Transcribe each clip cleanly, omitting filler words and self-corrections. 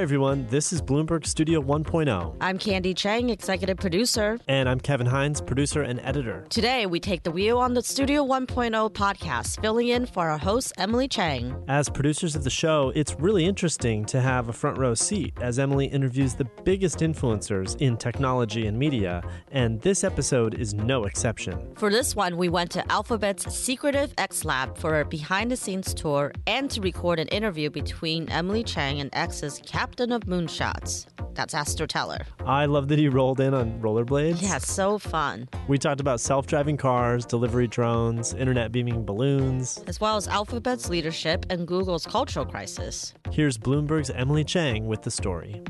Hi, everyone. This is Bloomberg Studio 1.0. I'm Candy Chang, executive producer. And I'm Kevin Hines, producer and editor. Today, we take the wheel on the Studio 1.0 podcast, filling in for our host, Emily Chang. As producers of the show, it's really interesting to have a front row seat as Emily interviews the biggest influencers in technology and media, and this episode is no exception. For this one, we went to Alphabet's secretive X Lab for a behind-the-scenes tour and to record an interview between Emily Chang and X's captain of moonshots. That's Astro Teller. I love that he rolled in on rollerblades. Yeah, so fun. We talked about self-driving cars, delivery drones, internet beaming balloons, as well as Alphabet's leadership and Google's cultural crisis. Here's Bloomberg's Emily Chang with the story.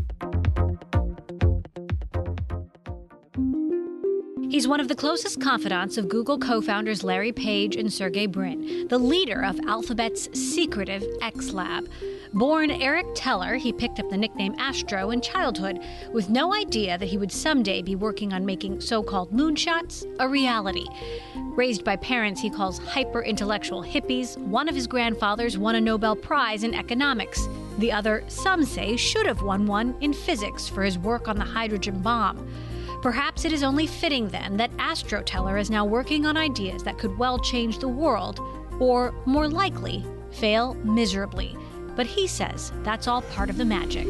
He's one of the closest confidants of Google co-founders Larry Page and Sergey Brin, the leader of Alphabet's secretive X Lab. Born Eric Teller, he picked up the nickname Astro in childhood with no idea that he would someday be working on making so-called moonshots a reality. Raised by parents he calls hyper-intellectual hippies, one of his grandfathers won a Nobel Prize in economics. The other, some say, should have won one in physics for his work on the hydrogen bomb. Perhaps it is only fitting, then, that Astro Teller is now working on ideas that could well change the world, or, more likely, fail miserably. But he says that's all part of the magic.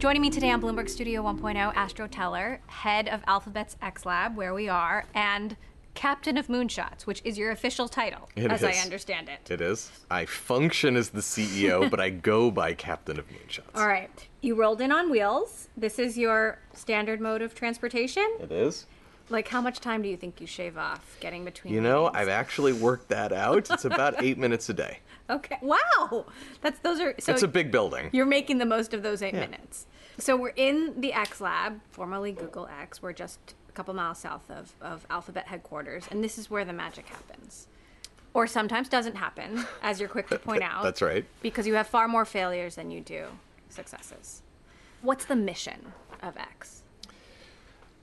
Joining me today on Bloomberg Studio 1.0, Astro Teller, head of Alphabet's X Lab, where we are, and Captain of Moonshots, which is your official title, I understand it. It is. I function as the CEO, but I go by Captain of Moonshots. All right. You rolled in on wheels. This is your standard mode of transportation? It is. Like, how much time do you think you shave off getting between meetings? You know, I've actually worked that out. It's about 8 minutes a day. Okay. Wow. It's a big building. You're making the most of those 8 minutes. So we're in the X Lab, formerly Google X. We're just a couple miles south of Alphabet headquarters, and this is where the magic happens. Or sometimes doesn't happen, as you're quick to point out. That's right. Because you have far more failures than you do successes. What's the mission of X?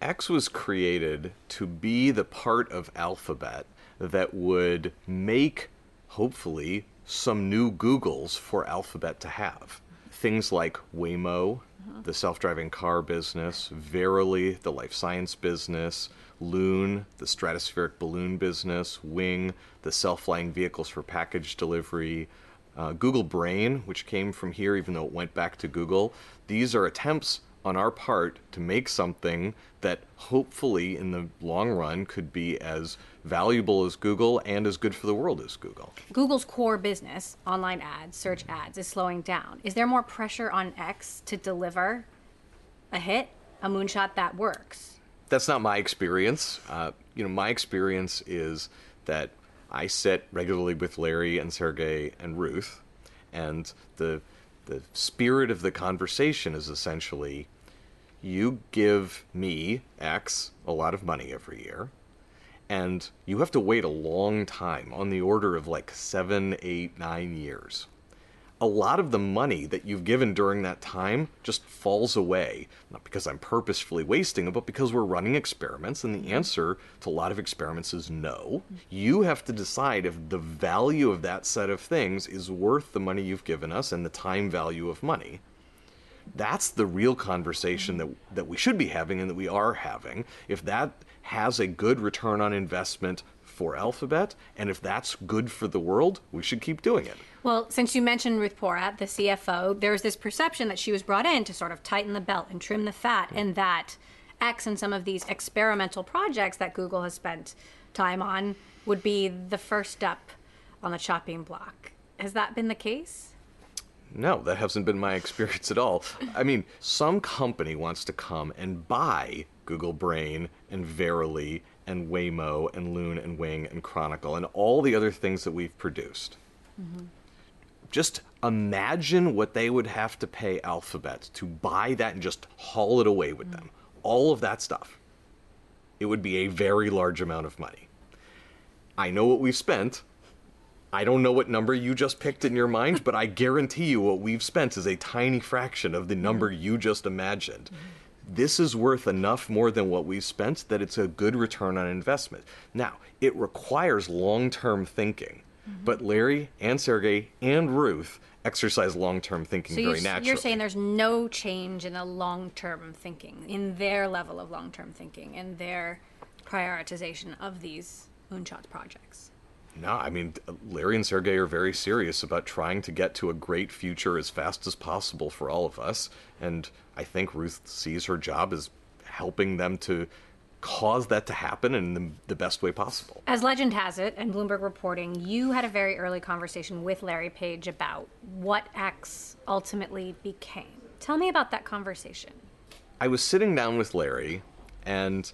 X was created to be the part of Alphabet that would make, hopefully, some new Googles for Alphabet to have. Things like Waymo, the self-driving car business, Verily, the life science business, Loon, the stratospheric balloon business, Wing, the self-flying vehicles for package delivery, Google Brain, which came from here even though it went back to Google. These are attempts on our part to make something that hopefully in the long run could be as valuable as Google and as good for the world as Google. Google's core business, online ads, search ads, is slowing down. Is there more pressure on X to deliver a hit, a moonshot that works? That's not my experience. My experience is that I sit regularly with Larry and Sergey and Ruth, and the spirit of the conversation is essentially, you give me, X, a lot of money every year, and you have to wait a long time, on the order of like 7, 8, 9 years. A lot of the money that you've given during that time just falls away, not because I'm purposefully wasting it, but because we're running experiments, and the answer to a lot of experiments is no. You have to decide if the value of that set of things is worth the money you've given us and the time value of money. That's the real conversation that we should be having and that we are having. If that has a good return on investment for Alphabet, and if that's good for the world, we should keep doing it. Well, since you mentioned Ruth Porat, the CFO, there's this perception that she was brought in to sort of tighten the belt and trim the fat, and that X and some of these experimental projects that Google has spent time on would be the first step on the chopping block. Has that been the case? No, that hasn't been my experience at all. I mean, some company wants to come and buy Google Brain and Verily and Waymo and Loon and Wing and Chronicle and all the other things that we've produced. Mm-hmm. Just imagine what they would have to pay Alphabet to buy that and just haul it away with them. All of that stuff. It would be a very large amount of money. I know what we've spent. I don't know what number you just picked in your mind, but I guarantee you what we've spent is a tiny fraction of the number you just imagined. this is worth enough more than what we've spent that it's a good return on investment. Now, it requires long-term thinking, but Larry and Sergey and Ruth exercise long-term thinking very naturally. You're saying there's no change in the long-term thinking, in their level of long-term thinking, and their prioritization of these moonshot projects. No, I mean, Larry and Sergey are very serious about trying to get to a great future as fast as possible for all of us. And I think Ruth sees her job as helping them to cause that to happen in the best way possible. As legend has it, and Bloomberg reporting, you had a very early conversation with Larry Page about what X ultimately became. Tell me about that conversation. I was sitting down with Larry, and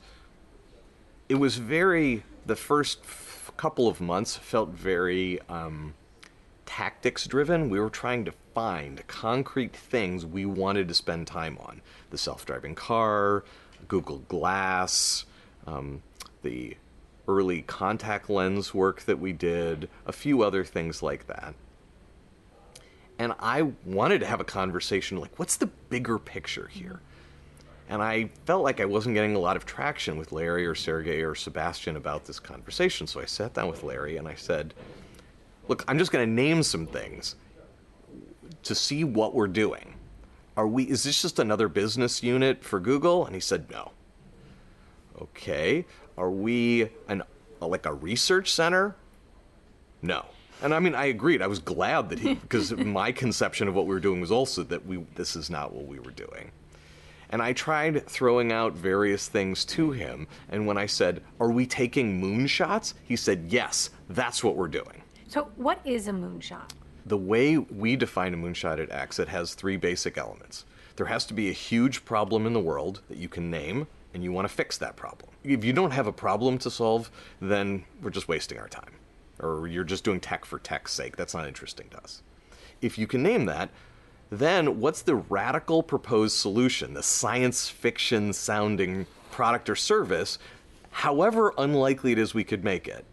it was very, the first couple of months felt very tactics driven. We were trying to find concrete things we wanted to spend time on. The self-driving car, Google Glass, the early contact lens work that we did, a few other things like that. And I wanted to have a conversation like, what's the bigger picture here? And I felt like I wasn't getting a lot of traction with Larry or Sergey or Sebastian about this conversation. So I sat down with Larry and I said, look, I'm just going to name some things to see what we're doing. Is this just another business unit for Google? And he said, no. Okay. Are we like a research center? No. And I mean, I agreed. I was glad that he, because my conception of what we were doing was also that this is not what we were doing. And I tried throwing out various things to him. And when I said, are we taking moonshots? He said, yes, that's what we're doing. So what is a moonshot? The way we define a moonshot at X, it has three basic elements. There has to be a huge problem in the world that you can name, and you want to fix that problem. If you don't have a problem to solve, then we're just wasting our time. Or you're just doing tech for tech's sake. That's not interesting to us. If you can name that, then what's the radical proposed solution, the science fiction sounding product or service, however unlikely it is we could make it,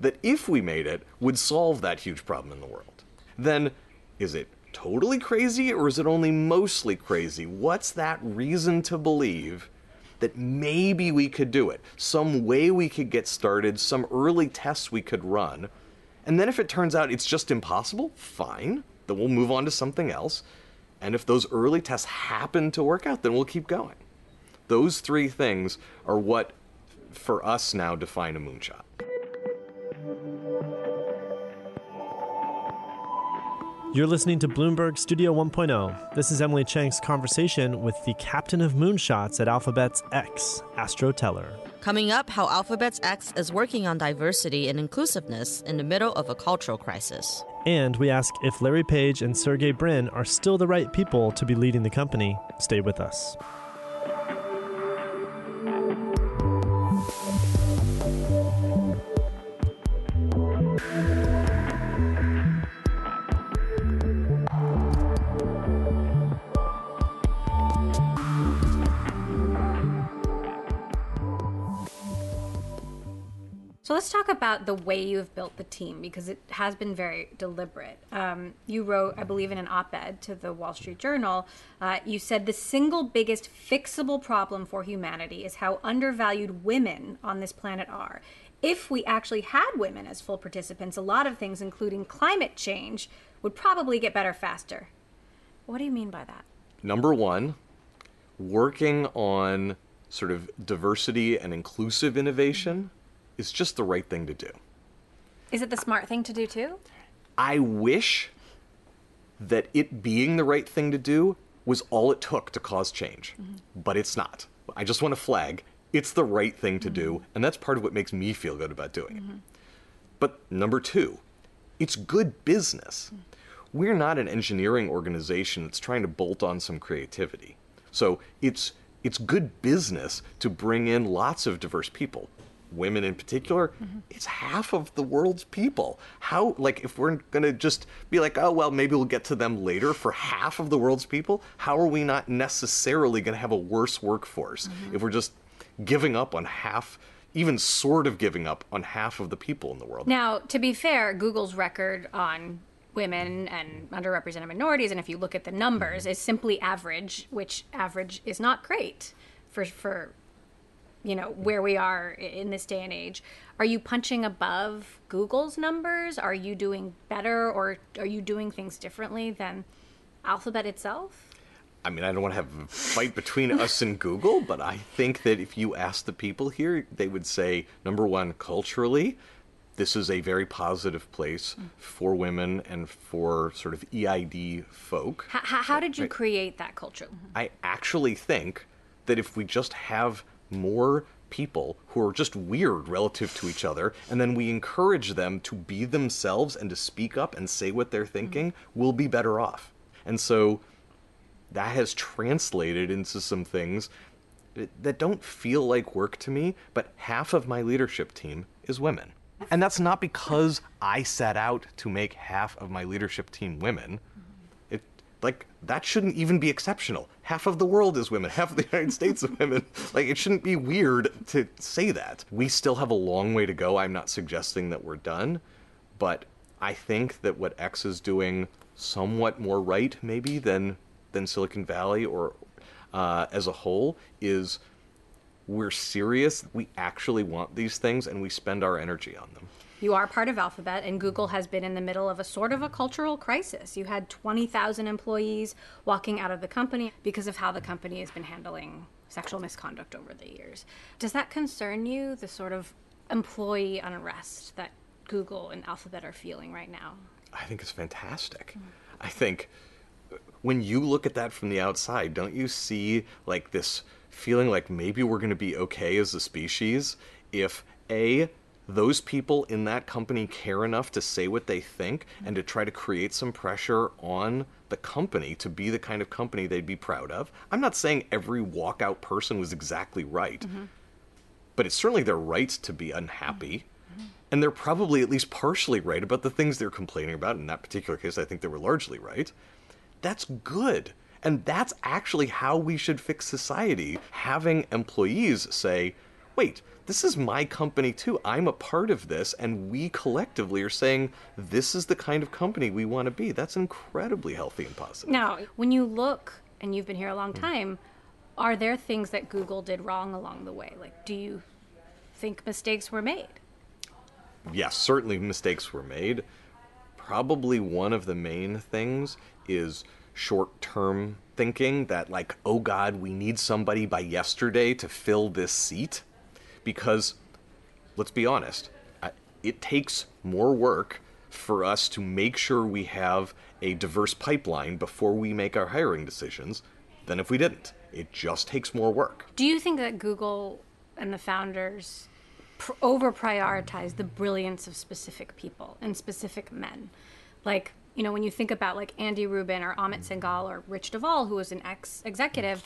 that if we made it, would solve that huge problem in the world? Then is it totally crazy or is it only mostly crazy? What's that reason to believe that maybe we could do it? Some way we could get started, some early tests we could run. And then if it turns out it's just impossible, fine. Then we'll move on to something else. And if those early tests happen to work out, then we'll keep going. Those three things are what, for us now, define a moonshot. You're listening to Bloomberg Studio 1.0. This is Emily Chang's conversation with the captain of moonshots at Alphabet's X, Astro Teller. Coming up, how Alphabet's X is working on diversity and inclusiveness in the middle of a cultural crisis. And we ask if Larry Page and Sergey Brin are still the right people to be leading the company. Stay with us. Let's talk about the way you have built the team, because it has been very deliberate. You wrote, I believe, in an op-ed to the Wall Street Journal, you said the single biggest fixable problem for humanity is how undervalued women on this planet are. If we actually had women as full participants, a lot of things, including climate change, would probably get better faster. What do you mean by that? Number one, working on sort of diversity and inclusive innovation. It's just the right thing to do. Is it the smart thing to do, too? I wish that it being the right thing to do was all it took to cause change. But it's not. I just want to flag, it's the right thing to do, and that's part of what makes me feel good about doing it. But number two, it's good business. We're not an engineering organization that's trying to bolt on some creativity. So it's good business to bring in lots of diverse people. Women in particular, it's half of the world's people. How, like, if we're going to just be like, oh, well, maybe we'll get to them later for half of the world's people, how are we not necessarily going to have a worse workforce if we're just giving up on half, even sort of giving up on half of the people in the world? Now, to be fair, Google's record on women and underrepresented minorities, and if you look at the numbers, it's simply average, which average is not great for you know, where we are in this day and age. Are you punching above Google's numbers? Are you doing better, or are you doing things differently than Alphabet itself? I mean, I don't want to have a fight between us and Google, but I think that if you ask the people here, they would say, number one, culturally, this is a very positive place for women and for sort of EID folk. How did you create that culture? I actually think that if we just have more people who are just weird relative to each other, and then we encourage them to be themselves and to speak up and say what they're thinking, we'll be better off. And so that has translated into some things that don't feel like work to me, but half of my leadership team is women. And that's not because I set out to make half of my leadership team women. Like, that shouldn't even be exceptional. Half of the world is women. Half of the United States is women. Like, it shouldn't be weird to say that. We still have a long way to go. I'm not suggesting that we're done. But I think that what X is doing somewhat more right, maybe, than Silicon Valley or as a whole, is we're serious. We actually want these things, and we spend our energy on them. You are part of Alphabet, and Google has been in the middle of a sort of a cultural crisis. You had 20,000 employees walking out of the company because of how the company has been handling sexual misconduct over the years. Does that concern you, the sort of employee unrest that Google and Alphabet are feeling right now? I think it's fantastic. I think when you look at that from the outside, don't you see like this feeling like maybe we're going to be okay as a species if A, those people in that company care enough to say what they think and to try to create some pressure on the company to be the kind of company they'd be proud of. I'm not saying every walkout person was exactly right, but it's certainly their right to be unhappy. And they're probably at least partially right about the things they're complaining about. In that particular case, I think they were largely right. That's good. And that's actually how we should fix society. Having employees say, wait, this is my company too. I'm a part of this, and we collectively are saying this is the kind of company we want to be. That's incredibly healthy and positive. Now, when you look, and you've been here a long time, are there things that Google did wrong along the way? Like, do you think mistakes were made? Yes, certainly mistakes were made. Probably one of the main things is short-term thinking that like, oh God, we need somebody by yesterday to fill this seat. Because, let's be honest, it takes more work for us to make sure we have a diverse pipeline before we make our hiring decisions than if we didn't. It just takes more work. Do you think that Google and the founders over-prioritize the brilliance of specific people and specific men? Like, you know, when you think about like Andy Rubin or Amit Singhal or Rich Duvall, who was an ex-executive,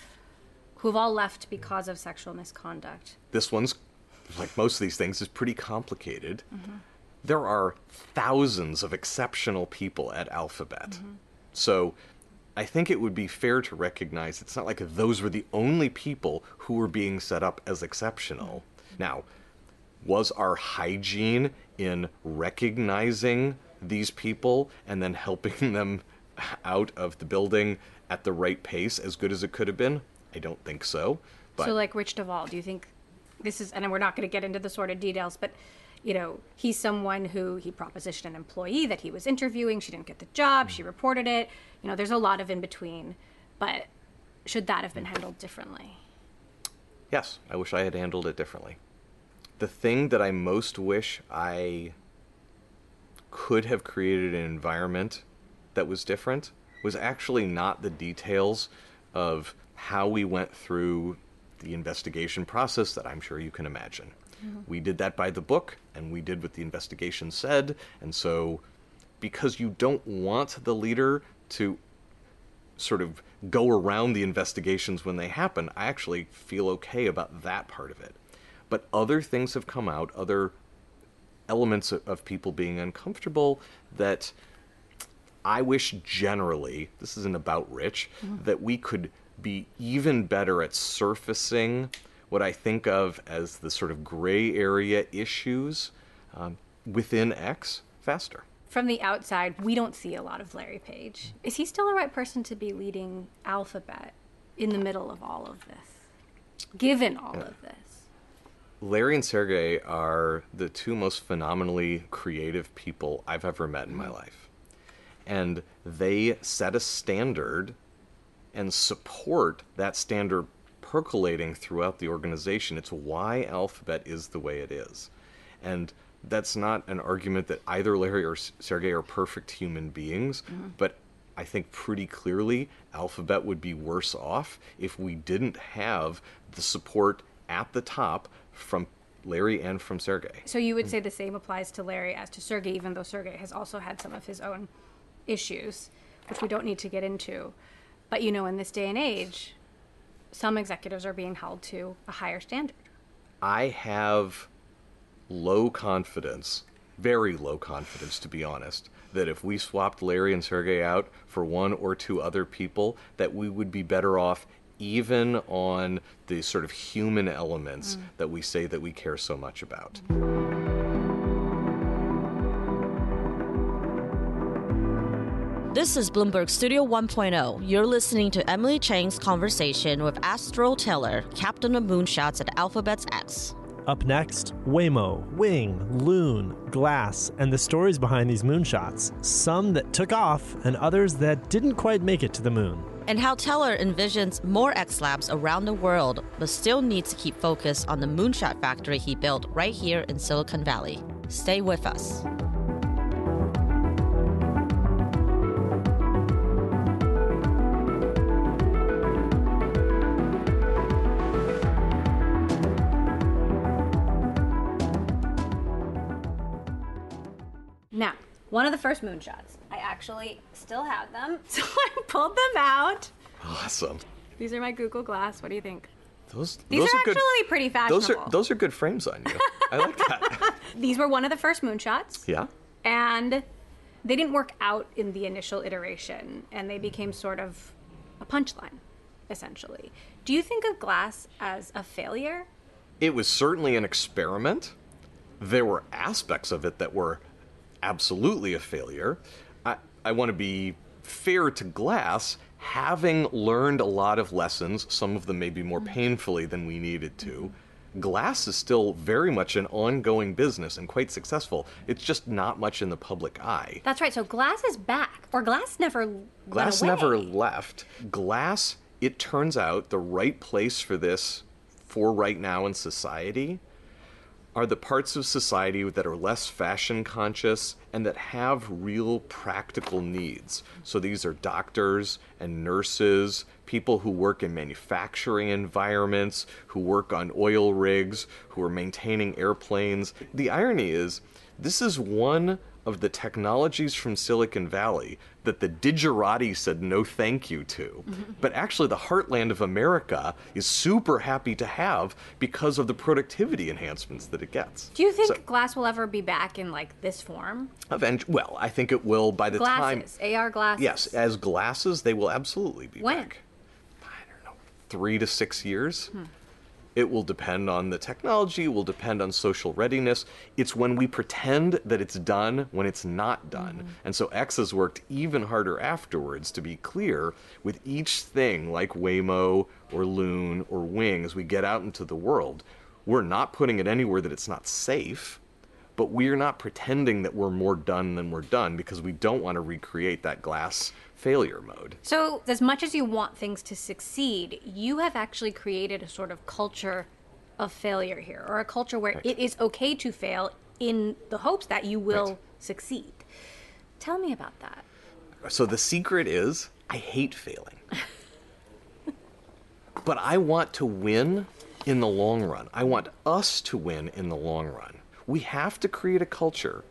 who have all left because of sexual misconduct. This one's, like most of these things, is pretty complicated. There are thousands of exceptional people at Alphabet. So I think it would be fair to recognize it's not like those were the only people who were being set up as exceptional. Now, was our hygiene in recognizing these people and then helping them out of the building at the right pace as good as it could have been? I don't think so. But so like Rich Duvall, do you think this is, and we're not going to get into the sort of details, but, you know, he's someone who he propositioned an employee that he was interviewing. She didn't get the job. She reported it. You know, there's a lot of in between, but should that have been handled differently? Yes, I wish I had handled it differently. The thing that I most wish I could have created an environment that was different was actually not the details of how we went through the investigation process that I'm sure you can imagine. We did that by the book, and we did what the investigation said. And so, because you don't want the leader to sort of go around the investigations when they happen, I actually feel okay about that part of it. But other things have come out, other elements of people being uncomfortable that I wish generally, this isn't about Rich, that we could be even better at surfacing what I think of as the sort of gray area issues within X faster. from the outside, we don't see a lot of Larry Page. Is he still the right person to be leading Alphabet in the middle of all of this? Given all of this? Larry and Sergey are the two most phenomenally creative people I've ever met in my life. And they set a standard and support that standard percolating throughout the organization. It's why Alphabet is the way it is. And that's not an argument that either Larry or Sergey are perfect human beings, but I think pretty clearly Alphabet would be worse off if we didn't have the support at the top from Larry and from Sergey. So you would say the same applies to Larry as to Sergey, even though Sergey has also had some of his own issues, which we don't need to get into. But, you know, in this day and age, some executives are being held to a higher standard. I have low confidence, very low confidence, to be honest, that if we swapped Larry and Sergey out for one or two other people, that we would be better off even on the sort of human elements that we say that we care so much about. This is Bloomberg Studio 1.0. You're listening to Emily Chang's conversation with Astro Teller, captain of moonshots at Alphabet's X. Up next, Waymo, Wing, Loon, Glass, and the stories behind these moonshots. Some that took off and others that didn't quite make it to the moon. And how Teller envisions more X Labs around the world, but still needs to keep focus on the moonshot factory he built right here in Silicon Valley. Stay with us. Now, one of the first moonshots, I actually still have them, so I pulled them out. Awesome. These are my Google Glass. What do you think? These are actually good, pretty fashionable. Those are good frames on you. I like that. These were one of the first moonshots. Yeah. And they didn't work out in the initial iteration, and they became sort of a punchline, essentially. Do you think of Glass as a failure? It was certainly an experiment. There were aspects of it that were absolutely a failure. I want to be fair to Glass, having learned a lot of lessons, some of them maybe more painfully than we needed to. Glass is still very much an ongoing business and quite successful. It's just not much in the public eye. That's right. So Glass is back, or Glass never left. Glass, it turns out, the right place for this for right now in society are the parts of society that are less fashion conscious and that have real practical needs. So these are doctors and nurses, people who work in manufacturing environments, who work on oil rigs, who are maintaining airplanes. The irony is, this is one of the technologies from Silicon Valley that the digerati said no thank you to. But actually the heartland of America is super happy to have because of the productivity enhancements that it gets. Do you think Glass will ever be back in like this form? Well, I think it will by the time... AR glasses. Yes, as glasses, they will absolutely be back. When? I don't know, 3 to 6 years. It will depend on the technology, it will depend on social readiness. It's when we pretend that it's done when it's not done. And so X has worked even harder afterwards, to be clear, with each thing like Waymo or Loon or Wing, as we get out into the world, we're not putting it anywhere that it's not safe, but we're not pretending that we're more done than we're done because we don't want to recreate that Glass failure mode. So as much as you want things to succeed, you have actually created a sort of culture of failure here, or a culture where it is okay to fail in the hopes that you will succeed. Tell me about that. So the secret is, I hate failing. But I want to win in the long run. I want us to win in the long run. We have to create a culture.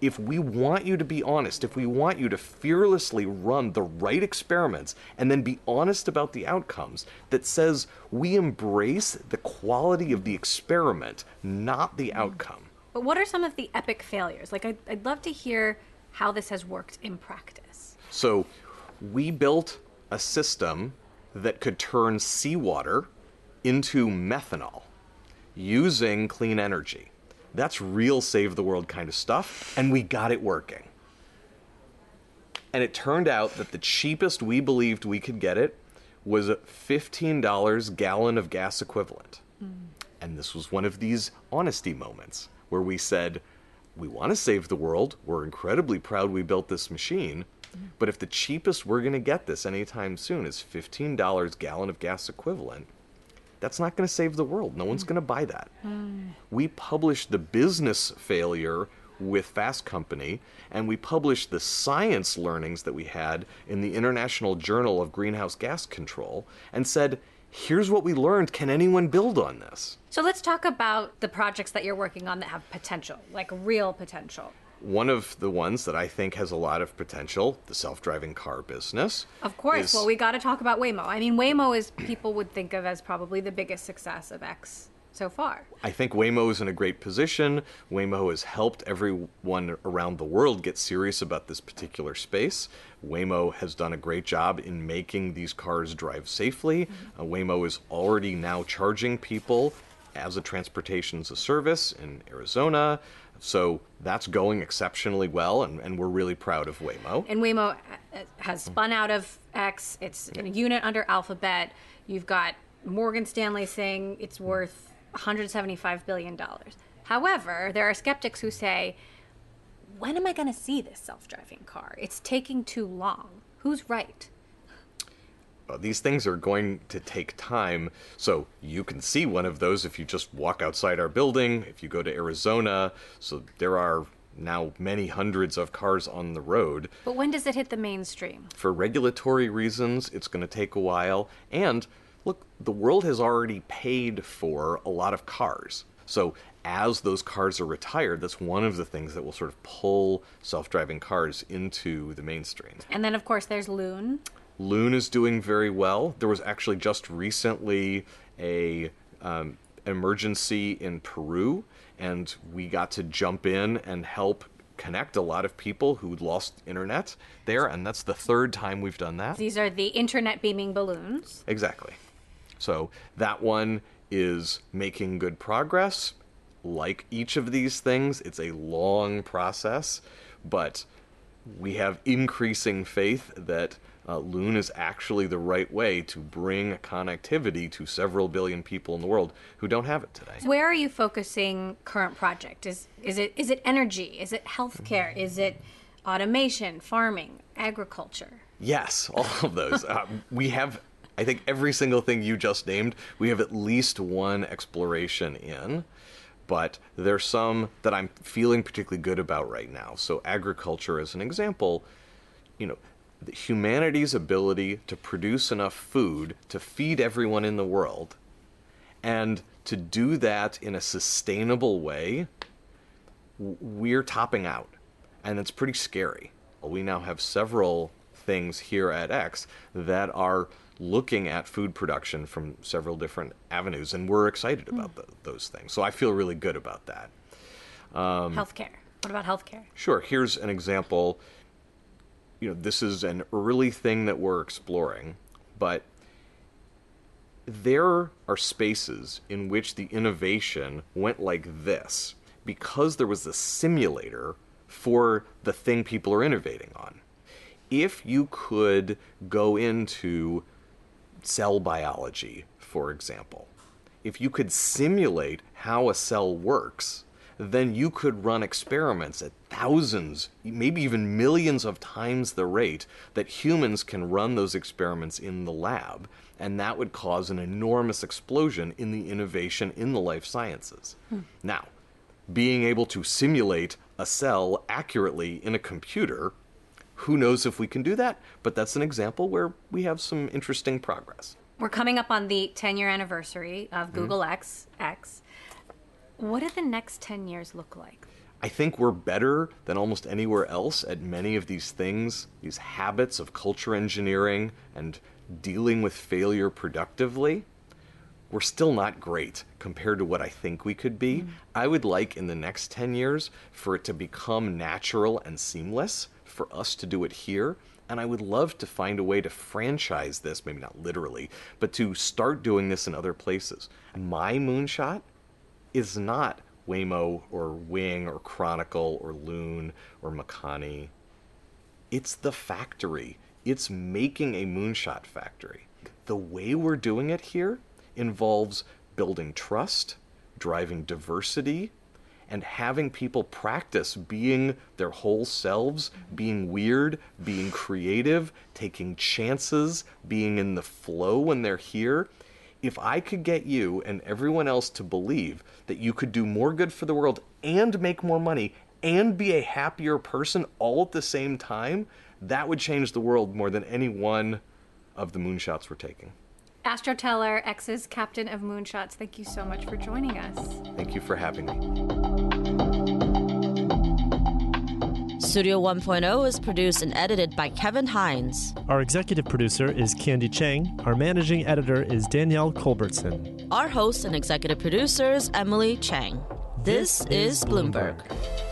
If we want you to be honest, if we want you to fearlessly run the right experiments and then be honest about the outcomes, that says we embrace the quality of the experiment, not the outcome. But what are some of the epic failures? Like, I'd love to hear how this has worked in practice. So we built a system that could turn seawater into methanol using clean energy. That's real save the world kind of stuff, and we got it working. And it turned out that the cheapest we believed we could get it was $15 a gallon of gas equivalent. Mm. And this was one of these honesty moments where we said, we want to save the world. We're incredibly proud we built this machine. Mm. But if the cheapest we're going to get this anytime soon is $15 a gallon of gas equivalent, that's not going to save the world. No one's going to buy that. We published the business failure with Fast Company, and we published the science learnings that we had in the International Journal of Greenhouse Gas Control, and said, here's what we learned. Can anyone build on this? So let's talk about the projects that you're working on that have potential, like real potential. One of the ones that I think has a lot of potential, the self-driving car business. Of course. Well, we got to talk about Waymo. I mean, Waymo is people would think of as probably the biggest success of X so far. I think Waymo is in a great position. Waymo has helped everyone around the world get serious about this particular space. Waymo has done a great job in making these cars drive safely. Waymo is already now charging people as a transportation as a service in Arizona. So that's going exceptionally well, and we're really proud of Waymo. And Waymo has spun out of X. It's a unit under Alphabet. You've got Morgan Stanley saying it's worth $175 billion. However, there are skeptics who say, when am I going to see this self-driving car? It's taking too long. Who's right? Well, these things are going to take time. So you can see one of those if you just walk outside our building, if you go to Arizona. So there are now many hundreds of cars on the road. But when does it hit the mainstream? For regulatory reasons, it's going to take a while. And look, the world has already paid for a lot of cars. So as those cars are retired, that's one of the things that will sort of pull self-driving cars into the mainstream. And then, of course, there's Loon. Loon is doing very well. There was actually just recently a emergency in Peru, and we got to jump in and help connect a lot of people who'd lost internet there, and that's the third time we've done that. These are the internet beaming balloons. Exactly. So that one is making good progress. Like each of these things, it's a long process, but we have increasing faith that Loon is actually the right way to bring connectivity to several billion people in the world who don't have it today. Where are you focusing current project? Is it energy? Is it healthcare? Is it automation, farming, agriculture? Yes, all of those. We have, I think, every single thing you just named, we have at least one exploration in. But there's some that I'm feeling particularly good about right now. So agriculture, as an example, you know, humanity's ability to produce enough food to feed everyone in the world, and to do that in a sustainable way, we're topping out. And it's pretty scary. We now have several things here at X that are looking at food production from several different avenues, and we're excited about those things. So I feel really good about that. Healthcare. What about healthcare? Sure. Here's an example. You know, this is an early thing that we're exploring, but there are spaces in which the innovation went like this because there was a simulator for the thing people are innovating on. If you could go into cell biology, for example, if you could simulate how a cell works, then you could run experiments at thousands, maybe even millions of times the rate that humans can run those experiments in the lab. And that would cause an enormous explosion in the innovation in the life sciences. Now, being able to simulate a cell accurately in a computer, who knows if we can do that? But that's an example where we have some interesting progress. We're coming up on the 10-year anniversary of Google X. What do the next 10 years look like? I think we're better than almost anywhere else at many of these things, these habits of culture engineering and dealing with failure productively. We're still not great compared to what I think we could be. I would like in the next 10 years for it to become natural and seamless for us to do it here. And I would love to find a way to franchise this, maybe not literally, but to start doing this in other places. My moonshot is not Waymo or Wing or Chronicle or Loon or Makani. It's the factory. It's making a moonshot factory. The way we're doing it here involves building trust, driving diversity, and having people practice being their whole selves, being weird, being creative, taking chances, being in the flow when they're here. If I could get you and everyone else to believe that you could do more good for the world and make more money and be a happier person all at the same time, that would change the world more than any one of the moonshots we're taking. Astro Teller, X's captain of moonshots, thank you so much for joining us. Thank you for having me. Studio 1.0 is produced and edited by Kevin Hines. Our executive producer is Candy Chang. Our managing editor is Danielle Culbertson. Our host and executive producer is Emily Chang. This is Bloomberg.